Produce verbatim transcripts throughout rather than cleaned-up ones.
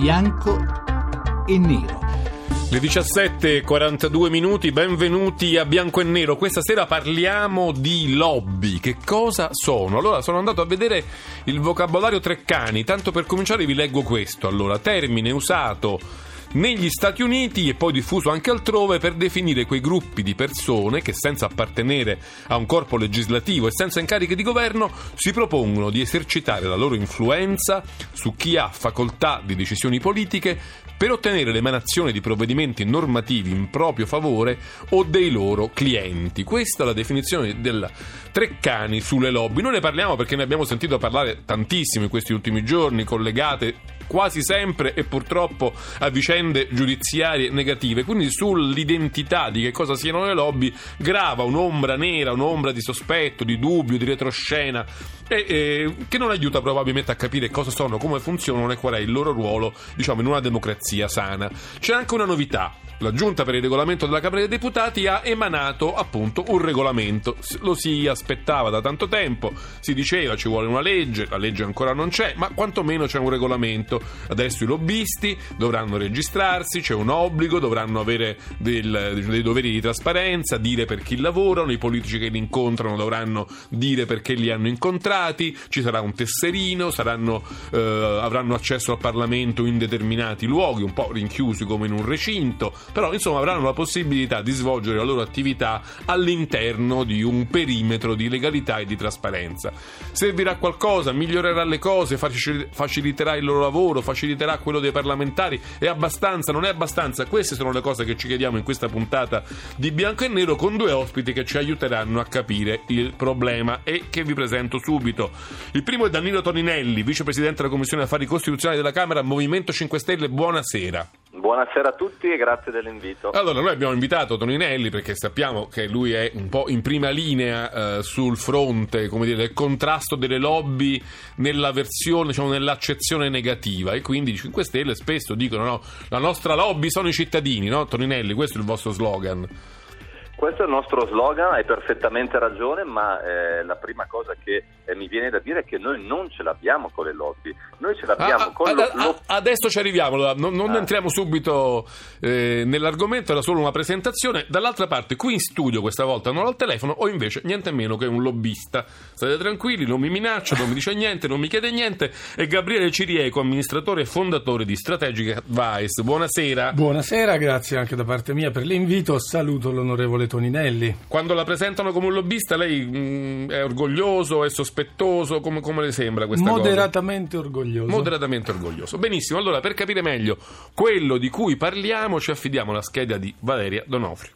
Bianco e nero. Le diciassette e quarantadue minuti, benvenuti a Bianco e Nero. Questa sera parliamo di lobby. Che cosa sono? Allora, sono andato a vedere il vocabolario Treccani. Tanto per cominciare vi leggo questo. Allora, termine usato negli Stati Uniti e poi diffuso anche altrove per definire quei gruppi di persone che, senza appartenere a un corpo legislativo e senza incarichi di governo, si propongono di esercitare la loro influenza su chi ha facoltà di decisioni politiche per ottenere l'emanazione di provvedimenti normativi in proprio favore o dei loro clienti. Questa è la definizione del Treccani sulle lobby. Noi ne parliamo perché ne abbiamo sentito parlare tantissimo in questi ultimi giorni, collegate quasi sempre e purtroppo a vicende giudiziarie negative. Quindi sull'identità di che cosa siano le lobby grava un'ombra nera, un'ombra di sospetto, di dubbio, di retroscena, e, e, che non aiuta probabilmente a capire cosa sono, come funzionano e qual è il loro ruolo, diciamo, in una democrazia sana. C'è anche una novità. La Giunta per il regolamento della Camera dei Deputati ha emanato appunto un regolamento. Lo si aspettava da tanto tempo, si diceva ci vuole una legge, la legge ancora non c'è, ma quantomeno c'è un regolamento. Adesso i lobbisti dovranno registrarsi, c'è un obbligo, dovranno avere del, dei doveri di trasparenza, dire per chi lavorano, i politici che li incontrano dovranno dire perché li hanno incontrati, ci sarà un tesserino, saranno, eh, avranno accesso al Parlamento in determinati luoghi, un po' rinchiusi come in un recinto, però insomma avranno la possibilità di svolgere la loro attività all'interno di un perimetro di legalità e di trasparenza. Servirà qualcosa, migliorerà le cose, faciliterà il loro lavoro, faciliterà quello dei parlamentari? È abbastanza, non è abbastanza? Queste sono le cose che ci chiediamo in questa puntata di Bianco e Nero, con due ospiti che ci aiuteranno a capire il problema e che vi presento subito. Il primo è Danilo Toninelli, vicepresidente della Commissione Affari Costituzionali della Camera, Movimento cinque Stelle. Buonasera. Buonasera a tutti e grazie dell'invito. Allora, noi abbiamo invitato Toninelli perché sappiamo che lui è un po' in prima linea eh, sul fronte, come dire, del contrasto delle lobby nella versione, diciamo, nell'accezione negativa, e quindi i cinque Stelle spesso dicono no, la nostra lobby sono i cittadini, no Toninelli? Questo è il vostro slogan. Questo è il nostro slogan, hai perfettamente ragione, ma eh, la prima cosa che eh, mi viene da dire è che noi non ce l'abbiamo con le lobby, noi ce l'abbiamo ah, con ah, lo, ah, lo... Adesso ci arriviamo, non, non ah. entriamo subito eh, nell'argomento, era solo una presentazione. Dall'altra parte, qui in studio questa volta, non al telefono, ho invece niente meno che un lobbista. State tranquilli, non mi minaccia, non mi dice niente, non mi chiede niente. È Gabriele Cirieco, amministratore e fondatore di Strategic Advice. Buonasera. Buonasera, grazie anche da parte mia per l'invito, saluto l'onorevole Toninelli. Quando la presentano come un lobbista, lei mh, è orgoglioso, è sospettoso, come, come le sembra questa moderatamente cosa? Orgoglioso. Moderatamente orgoglioso. Benissimo, allora per capire meglio quello di cui parliamo ci affidiamo alla scheda di Valeria D'Onofrio.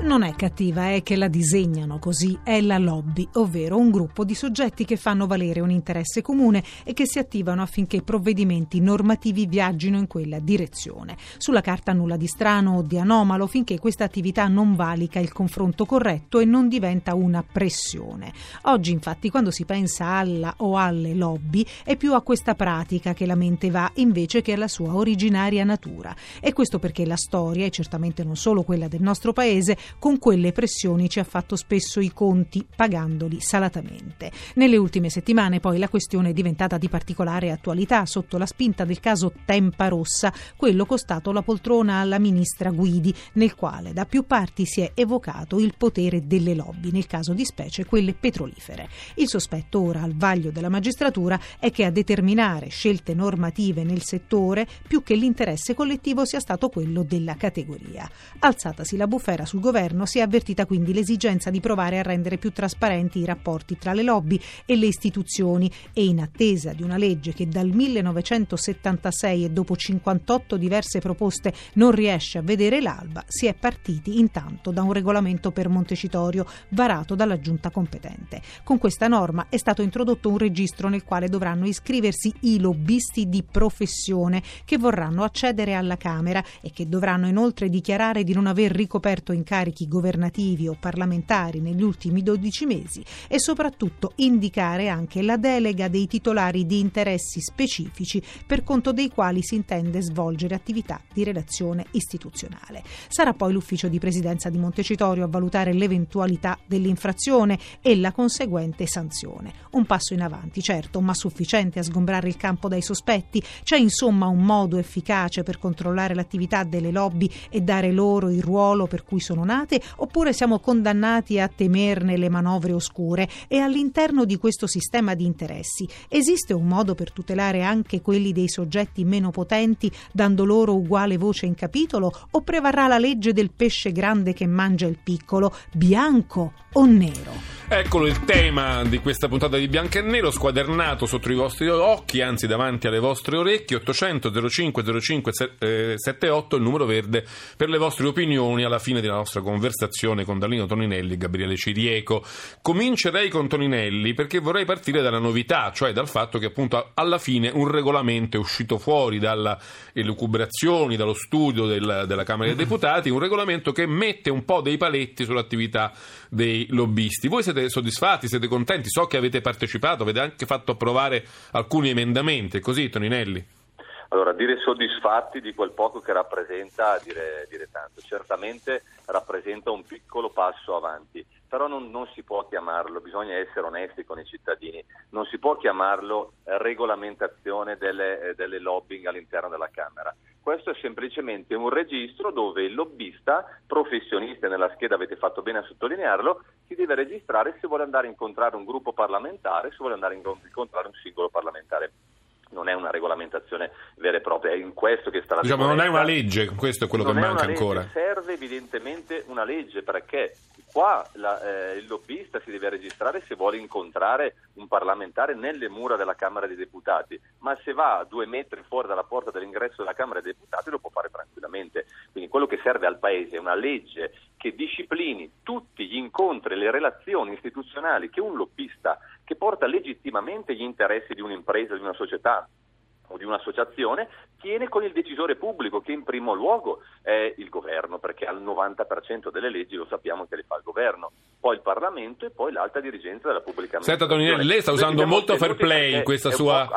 Non è cattiva, è che la disegnano così, è la lobby, ovvero un gruppo di soggetti che fanno valere un interesse comune e che si attivano affinché provvedimenti normativi viaggino in quella direzione. Sulla carta nulla di strano o di anomalo, finché questa attività non valica il confronto corretto e non diventa una pressione. Oggi, infatti, quando si pensa alla o alle lobby, è più a questa pratica che la mente va, invece che alla sua originaria natura. E questo perché la storia, e certamente non solo quella del nostro paese, con quelle pressioni ci ha fatto spesso i conti, pagandoli salatamente. Nelle ultime settimane poi la questione è diventata di particolare attualità sotto la spinta del caso Tempa Rossa, quello costato la poltrona alla ministra Guidi, nel quale da più parti si è evocato il potere delle lobby, nel caso di specie quelle petrolifere. Il sospetto ora al vaglio della magistratura è che a determinare scelte normative nel settore, più che l'interesse collettivo, sia stato quello della categoria. Alzatasi la bufera sul governo, si è avvertita quindi l'esigenza di provare a rendere più trasparenti i rapporti tra le lobby e le istituzioni, e in attesa di una legge che dal millenovecentosettantasei e dopo cinquantotto diverse proposte non riesce a vedere l'alba, si è partiti intanto da un regolamento per Montecitorio varato dalla giunta competente. Con questa norma è stato introdotto un registro nel quale dovranno iscriversi i lobbisti di professione che vorranno accedere alla Camera e che dovranno inoltre dichiarare di non aver ricoperto incarichi incarichi governativi o parlamentari negli ultimi dodici mesi e soprattutto indicare anche la delega dei titolari di interessi specifici per conto dei quali si intende svolgere attività di relazione istituzionale. Sarà poi l'ufficio di presidenza di Montecitorio a valutare l'eventualità dell'infrazione e la conseguente sanzione. Un passo in avanti, certo, ma sufficiente a sgombrare il campo dai sospetti? C'è insomma un modo efficace per controllare l'attività delle lobby e dare loro il ruolo per cui sono nate, oppure siamo condannati a temerne le manovre oscure? E all'interno di questo sistema di interessi esiste un modo per tutelare anche quelli dei soggetti meno potenti, dando loro uguale voce in capitolo, o prevarrà la legge del pesce grande che mangia il piccolo, bianco o nero? Eccolo il tema di questa puntata di Bianco e Nero, squadernato sotto i vostri occhi, anzi davanti alle vostre orecchie. Ottocento zero cinque zero cinque settantotto il numero verde per le vostre opinioni alla fine della nostra conversazione con Danilo Toninelli e Gabriele Cirieco. Comincerei con Toninelli perché vorrei partire dalla novità, cioè dal fatto che appunto alla fine un regolamento è uscito fuori dalle elucubrazioni, dallo studio del, della Camera dei Deputati, un regolamento che mette un po' dei paletti sull'attività dei lobbisti. Voi siete soddisfatti, siete contenti? So che avete partecipato, avete anche fatto approvare alcuni emendamenti, così Toninelli? Allora, dire soddisfatti di quel poco che rappresenta, dire, dire tanto. Certamente rappresenta un piccolo passo avanti, però non, non si può chiamarlo, bisogna essere onesti con i cittadini, non si può chiamarlo regolamentazione delle, delle lobbying all'interno della Camera. Questo è semplicemente un registro dove il lobbista professionista, nella scheda avete fatto bene a sottolinearlo, si deve registrare se vuole andare a incontrare un gruppo parlamentare, se vuole andare a incontrare un singolo parlamentare. Non è una regolamentazione vera e propria, è in questo che sta la differenza. Diciamo, non è una legge, questo è quello non che è manca una legge, ancora. Serve evidentemente una legge, perché qua la, eh, il lobbista si deve registrare se vuole incontrare un parlamentare nelle mura della Camera dei Deputati, ma se va a due metri fuori dalla porta dell'ingresso della Camera dei Deputati lo può fare tranquillamente. Quindi quello che serve al Paese è una legge che disciplini tutti gli incontri, le relazioni istituzionali che un lobbista, che porta legittimamente gli interessi di un'impresa, di una società o di un'associazione, tiene con il decisore pubblico, che in primo luogo è il governo, perché al novanta per cento delle leggi lo sappiamo che le fa il governo, poi il Parlamento e poi l'alta dirigenza della pubblica amministrazione. Senta Toninelli, lei sta usando molto fair play in questa, sua,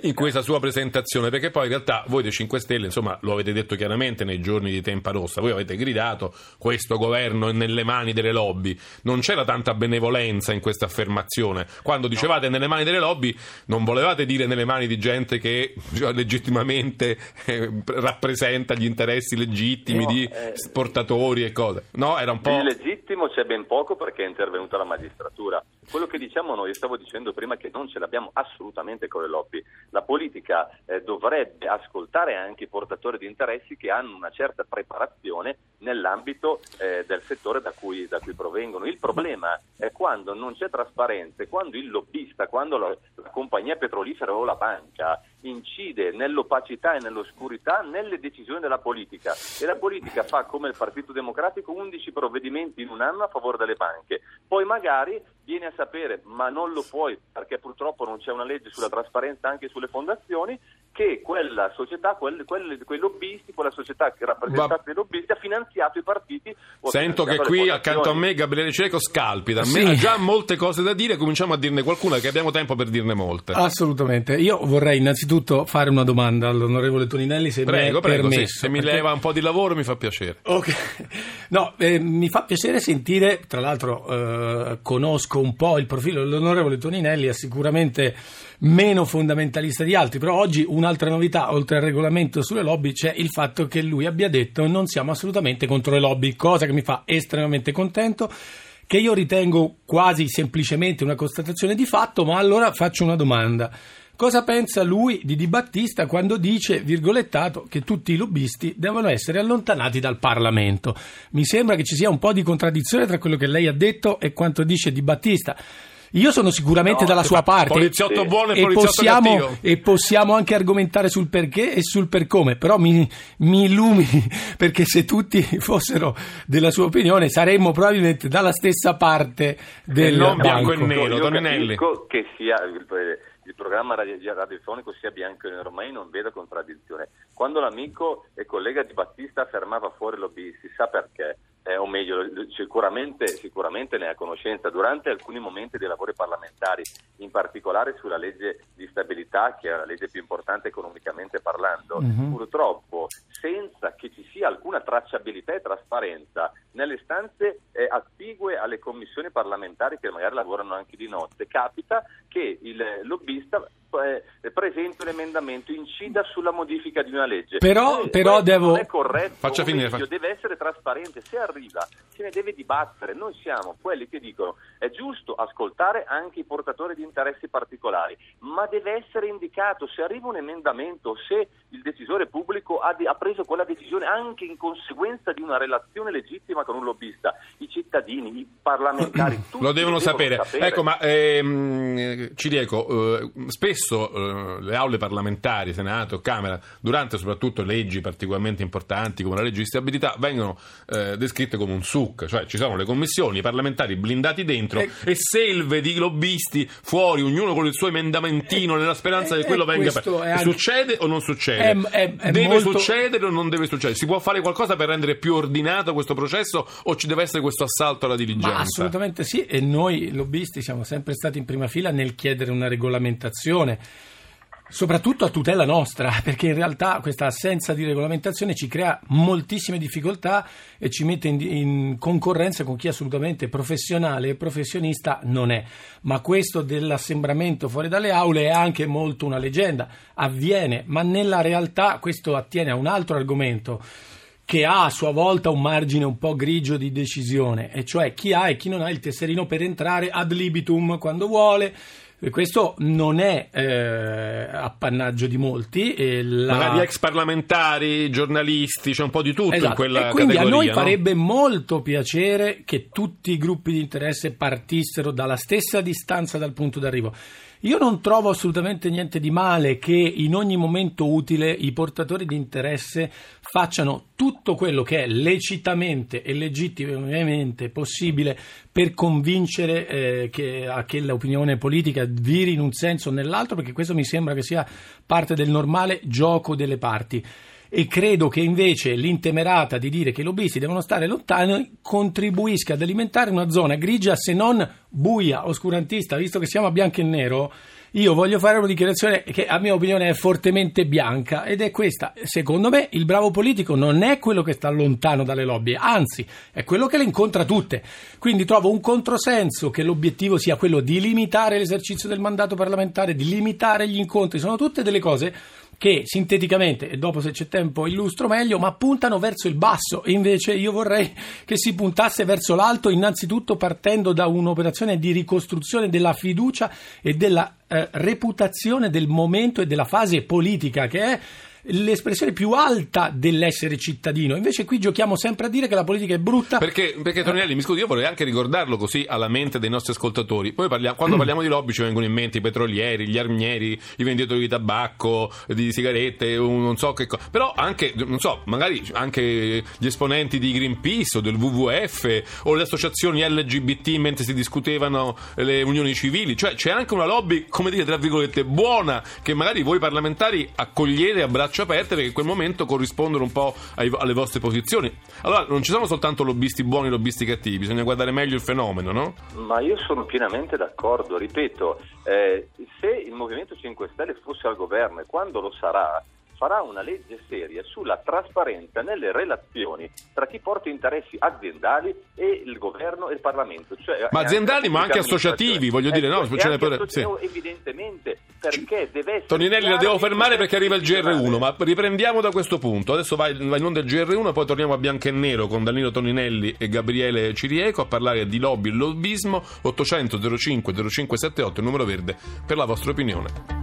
in questa sua presentazione, perché poi in realtà voi dei cinque Stelle, insomma, lo avete detto chiaramente nei giorni di Tempa Rossa, voi avete gridato questo governo è nelle mani delle lobby, non c'era tanta benevolenza in questa affermazione. Quando dicevate nelle mani delle lobby non volevate dire nelle mani di gente che cioè, legittimamente eh, rappresenta gli interessi legittimi no, di eh, portatori e cose. No, era un po'... Il legittimo c'è ben poco, perché è intervenuta la magistratura. Quello che diciamo noi, stavo dicendo prima, che non ce l'abbiamo assolutamente con le lobby. La politica eh, dovrebbe ascoltare anche i portatori di interessi che hanno una certa preparazione nell'ambito eh, del settore da cui, da cui provengono. Il problema è quando non c'è trasparenza, quando il lobbista, quando la, la compagnia petrolifera o la banca incide nell'opacità e nell'oscurità nelle decisioni della politica, e la politica fa come il Partito Democratico undici provvedimenti in un anno a favore delle banche, poi magari viene a sapere, ma non lo puoi perché purtroppo non c'è una legge sulla trasparenza anche sulle fondazioni, che quella società, quel, quel, quei lobbisti, quella società che rappresentata dai lobbisti ha finanziato i partiti. Sento che qui accanto a me Gabriele Cirieco scalpita, a me sì. Ha già molte cose da dire, cominciamo a dirne qualcuna che abbiamo tempo per dirne molte. Assolutamente, io vorrei innanzitutto fare una domanda all'onorevole Toninelli, se prego, mi è prego, permesso. Sì. Se mi leva un po' di lavoro mi fa piacere. Okay. No, eh, mi fa piacere sentire, tra l'altro eh, conosco un po' il profilo dell'onorevole Toninelli, è sicuramente meno fondamentalista di altri, però oggi una Un'altra novità, oltre al regolamento sulle lobby, c'è il fatto che lui abbia detto non siamo assolutamente contro le lobby, cosa che mi fa estremamente contento, che io ritengo quasi semplicemente una constatazione di fatto, ma allora faccio una domanda. Cosa pensa lui di Di Battista quando dice, virgolettato, che tutti i lobbisti devono essere allontanati dal Parlamento? Mi sembra che ci sia un po' di contraddizione tra quello che lei ha detto e quanto dice Di Battista. Io sono sicuramente no, dalla sua parte, poliziotto buono e, e poliziotto possiamo, cattivo, e possiamo anche argomentare sul perché e sul per come, però mi, mi illumini, perché se tutti fossero della sua opinione saremmo probabilmente dalla stessa parte del non bianco e nero. Toninelli, che sia il programma radiofonico sia bianco e nero, ormai non vedo contraddizione. Quando l'amico e collega Di Battista affermava fuori lobby, si sa perché, eh, o meglio, sicuramente, sicuramente ne ha conoscenza, durante alcuni momenti dei lavori parlamentari, in particolare sulla legge di stabilità, che è la legge più importante economicamente parlando, mm-hmm. purtroppo senza che ci sia alcuna tracciabilità e trasparenza nelle stanze eh, attigue alle commissioni parlamentari, che magari lavorano anche di notte, capita che il lobbista eh, presenti un emendamento, incida sulla modifica di una legge, però, eh, però devo non è corretto, faccia finire, faccia... deve essere trasparente, se arriva se ne deve dibattere. Noi siamo quelli che dicono è giusto ascoltare anche i portatori di interessi particolari, ma deve essere indicato se arriva un emendamento, se il decisore pubblico ha, de- ha preso quella decisione anche in conseguenza di una relazione legittima con un lobbista. I cittadini, i parlamentari tutti lo devono, devono sapere. sapere ecco ma ehm, Cirieco, eh, spesso Spesso le aule parlamentari, Senato, Camera, durante soprattutto leggi particolarmente importanti come la legge di stabilità, vengono eh, descritte come un succo, cioè ci sono le commissioni, i parlamentari blindati dentro e, e selve di lobbisti fuori, ognuno con il suo emendamentino e, nella speranza e, che quello venga per... anche... Succede o non succede? È, è, è deve molto... succedere o non deve succedere? Si può fare qualcosa per rendere più ordinato questo processo o ci deve essere questo assalto alla diligenza? Ma assolutamente sì, e noi lobbisti siamo sempre stati in prima fila nel chiedere una regolamentazione, soprattutto a tutela nostra, perché in realtà questa assenza di regolamentazione ci crea moltissime difficoltà e ci mette in, in concorrenza con chi assolutamente professionale e professionista non è. Ma questo dell'assembramento fuori dalle aule è anche molto una leggenda, avviene, ma nella realtà questo attiene a un altro argomento che ha a sua volta un margine un po' grigio di decisione, e cioè chi ha e chi non ha il tesserino per entrare ad libitum quando vuole. Questo non è eh, appannaggio di molti. E la... Magari ex parlamentari, giornalisti, c'è un po' di tutto, esatto, in quella categoria. E quindi categoria, a noi no? farebbe molto piacere che tutti i gruppi di interesse partissero dalla stessa distanza dal punto d'arrivo. Io non trovo assolutamente niente di male che in ogni momento utile i portatori di interesse facciano tutto quello che è lecitamente e legittimamente possibile per convincere eh, che, a che l'opinione politica viri in un senso o nell'altro, perché questo mi sembra che sia parte del normale gioco delle parti. E credo che invece l'intemerata di dire che i lobbisti devono stare lontani contribuisca ad alimentare una zona grigia, se non buia, oscurantista. Visto che siamo a bianco e nero, io voglio fare una dichiarazione che a mia opinione è fortemente bianca, ed è questa: secondo me il bravo politico non è quello che sta lontano dalle lobby, anzi è quello che le incontra tutte. Quindi trovo un controsenso che l'obiettivo sia quello di limitare l'esercizio del mandato parlamentare, di limitare gli incontri. Sono tutte delle cose che sinteticamente, e dopo se c'è tempo illustro meglio, ma puntano verso il basso. Invece io vorrei che si puntasse verso l'alto, innanzitutto partendo da un'operazione di ricostruzione della fiducia e della eh, reputazione del momento e della fase politica, che è l'espressione più alta dell'essere cittadino. Invece qui giochiamo sempre a dire che la politica è brutta, perché, perché Toninelli, mi scusi, io vorrei anche ricordarlo così alla mente dei nostri ascoltatori. Poi parliamo, quando parliamo di lobby ci vengono in mente i petrolieri, gli armieri, i venditori di tabacco, di sigarette, non so che cosa, però anche, non so, magari anche gli esponenti di Greenpeace o del W W F o le associazioni L G B T mentre si discutevano le unioni civili. Cioè c'è anche una lobby, come dire, tra virgolette buona, che magari voi parlamentari accogliete a braccio aperte, perché in quel momento corrispondono un po' ai, alle vostre posizioni. Allora non ci sono soltanto lobbisti buoni e lobbisti cattivi, bisogna guardare meglio il fenomeno, no? Ma io sono pienamente d'accordo, ripeto, eh, se il Movimento cinque Stelle fosse al governo, e quando lo sarà, farà una legge seria sulla trasparenza nelle relazioni tra chi porta interessi aziendali e il governo e il Parlamento. Cioè, ma aziendali, ma anche associativi, voglio dire, eh, no? Cioè, anche per... sì. Evidentemente, perché deve essere... Toninelli, la devo fermare perché arriva il G R uno, ma riprendiamo da questo punto. Adesso vai in onda il G R uno e poi torniamo a bianco e nero con Danilo Toninelli e Gabriele Cirieco a parlare di lobby e lobbismo. Ottocento zero cinque zero cinque settantotto, il numero verde per la vostra opinione.